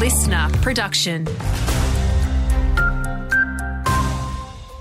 listener production.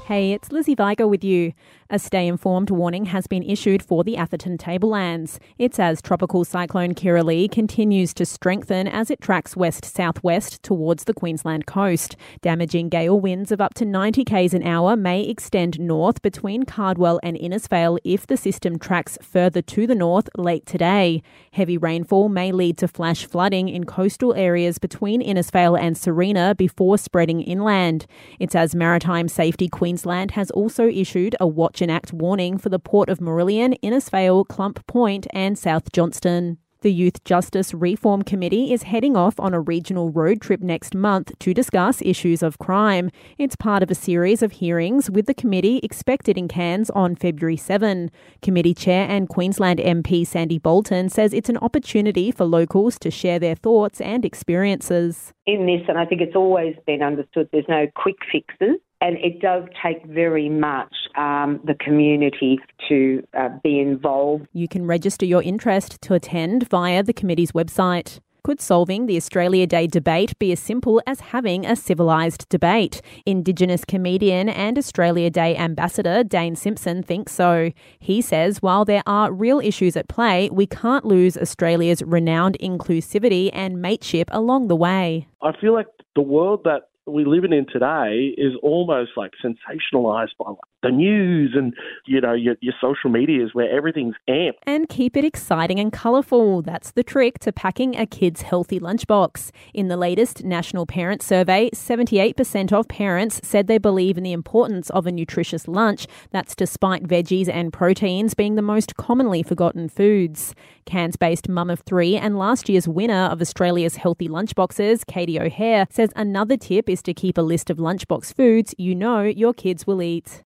Hey, it's Lizzie Viger with you. A stay informed warning has been issued for the Atherton Tablelands. It's as tropical cyclone Kirrily continues to strengthen as it tracks west-southwest towards the Queensland coast. Damaging gale winds of up to 90 k's an hour may extend north between Cardwell and Innisfail if the system tracks further to the north late today. Heavy rainfall may lead to flash flooding in coastal areas between Innisfail and Serena before spreading inland. It's as Maritime Safety Queensland has also issued a Watch and Act warning for the Port of Marillion, Innisfail, Clump Point and South Johnston. The Youth Justice Reform Committee is heading off on a regional road trip next month to discuss issues of crime. It's part of a series of hearings with the committee expected in Cairns on February 7. Committee Chair and Queensland MP Sandy Bolton says it's an opportunity for locals to share their thoughts and experiences. In this, and I think it's always been understood, there's no quick fixes. And it does take very much the community to be involved. You can register your interest to attend via the committee's website. Could solving the Australia Day debate be as simple as having a civilised debate? Indigenous comedian and Australia Day ambassador Dane Simpson thinks so. He says while there are real issues at play, we can't lose Australia's renowned inclusivity and mateship along the way. I feel like the world that we living in today is almost like sensationalised by the news and, you know, your social medias where everything's amped. And keep it exciting and colourful. That's the trick to packing a kid's healthy lunchbox. In the latest National Parent Survey, 78% of parents said they believe in the importance of a nutritious lunch. That's despite veggies and proteins being the most commonly forgotten foods. Cairns-based mum of three and last year's winner of Australia's Healthy Lunchboxes, Katie O'Hare, says another tip is to keep a list of lunchbox foods you know your kids will eat.